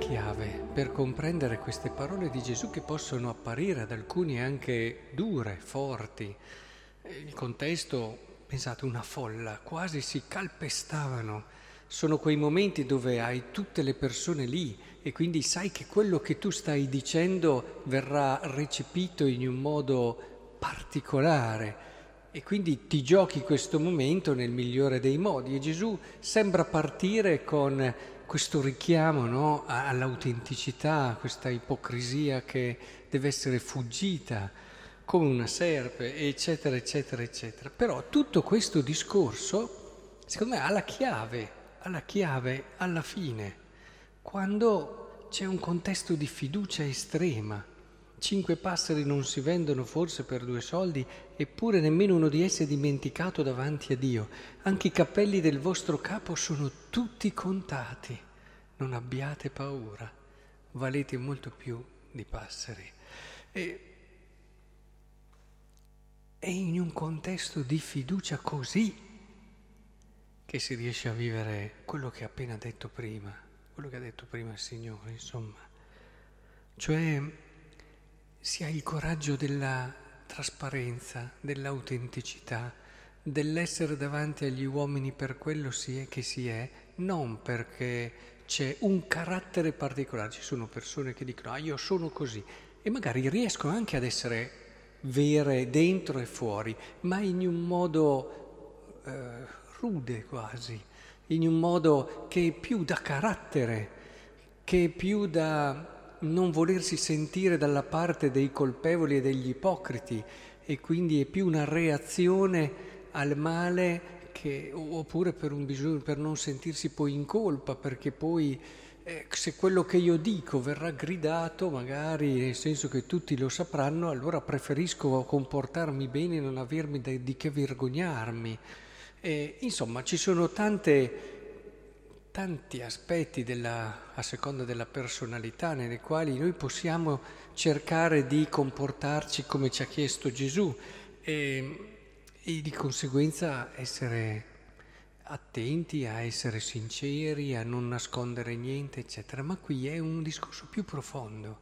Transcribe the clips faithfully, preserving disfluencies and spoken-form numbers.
chiave per comprendere queste parole di Gesù, che possono apparire ad alcuni anche dure, forti. Il contesto, pensate, una folla, quasi si calpestavano. Sono quei momenti dove hai tutte le persone lì e quindi sai che quello che tu stai dicendo verrà recepito in un modo particolare. E quindi ti giochi questo momento nel migliore dei modi. E Gesù sembra partire con questo richiamo, no, all'autenticità, questa ipocrisia che deve essere fuggita come una serpe, eccetera, eccetera, eccetera. Però tutto questo discorso, secondo me, ha la chiave, ha la chiave alla fine, quando c'è un contesto di fiducia estrema. Cinque passeri non si vendono forse per due soldi, eppure nemmeno uno di essi è dimenticato davanti a Dio. Anche i capelli del vostro capo sono tutti contati. Non abbiate paura, valete molto più di passeri. E, è in un contesto di fiducia così che si riesce a vivere quello che ha appena detto prima, quello che ha detto prima il Signore, insomma. Cioè, si ha il coraggio della trasparenza, dell'autenticità, dell'essere davanti agli uomini per quello si è che si è, non perché c'è un carattere particolare. Ci sono persone che dicono: ah, io sono così, e magari riescono anche ad essere vere dentro e fuori, ma in un modo eh, rude quasi, in un modo che è più da carattere, che è più da non volersi sentire dalla parte dei colpevoli e degli ipocriti, e quindi è più una reazione al male che, oppure per un bisogno, per non sentirsi poi in colpa, perché poi eh, se quello che io dico verrà gridato, magari nel senso che tutti lo sapranno, allora preferisco comportarmi bene e non avermi de- di che vergognarmi. E, insomma, ci sono tante tanti aspetti della, a seconda della personalità, nelle quali noi possiamo cercare di comportarci come ci ha chiesto Gesù e, e di conseguenza essere attenti, a essere sinceri, a non nascondere niente, eccetera. Ma qui è un discorso più profondo,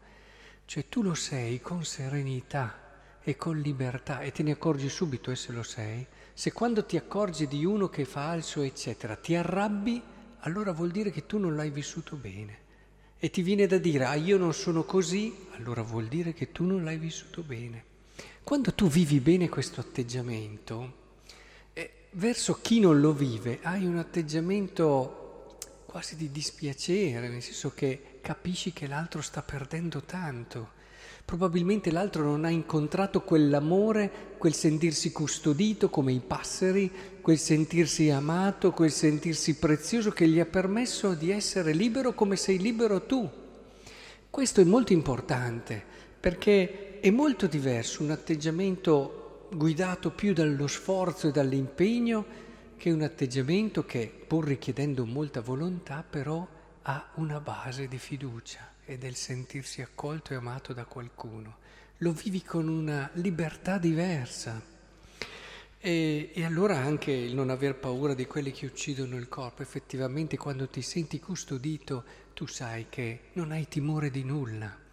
cioè tu lo sei con serenità e con libertà, e te ne accorgi subito, e se lo sei, se quando ti accorgi di uno che è falso, eccetera, ti arrabbi, allora vuol dire che tu non l'hai vissuto bene, e ti viene da dire: ah, io non sono così, allora vuol dire che tu non l'hai vissuto bene. Quando tu vivi bene questo atteggiamento, eh, verso chi non lo vive hai un atteggiamento quasi di dispiacere, nel senso che capisci che l'altro sta perdendo tanto. Probabilmente l'altro non ha incontrato quell'amore, quel sentirsi custodito come i passeri, quel sentirsi amato, quel sentirsi prezioso che gli ha permesso di essere libero come sei libero tu. Questo è molto importante, perché è molto diverso un atteggiamento guidato più dallo sforzo e dall'impegno che un atteggiamento che, pur richiedendo molta volontà, però ha una base di fiducia e del sentirsi accolto e amato da qualcuno. Lo vivi con una libertà diversa. E, e allora anche il non aver paura di quelli che uccidono il corpo. Effettivamente, quando ti senti custodito, tu sai che non hai timore di nulla.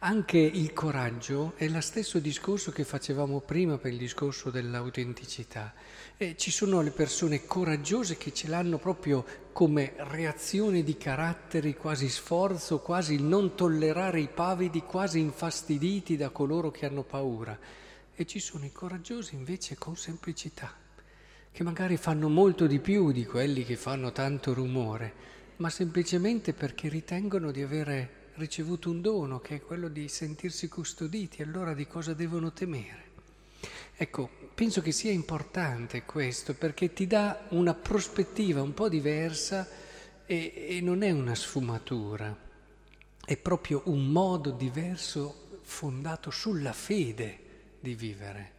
Anche il coraggio è lo stesso discorso che facevamo prima per il discorso dell'autenticità. E ci sono le persone coraggiose che ce l'hanno proprio come reazione di caratteri, quasi sforzo, quasi il non tollerare i pavidi, quasi infastiditi da coloro che hanno paura. E ci sono i coraggiosi invece con semplicità, che magari fanno molto di più di quelli che fanno tanto rumore, ma semplicemente perché ritengono di avere ricevuto un dono, che è quello di sentirsi custoditi. Allora di cosa devono temere? Ecco, penso che sia importante questo, perché ti dà una prospettiva un po' diversa e, e non è una sfumatura, è proprio un modo diverso fondato sulla fede di vivere.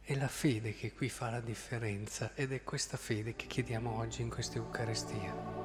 È la fede che qui fa la differenza, ed è questa fede che chiediamo oggi in questa Eucaristia.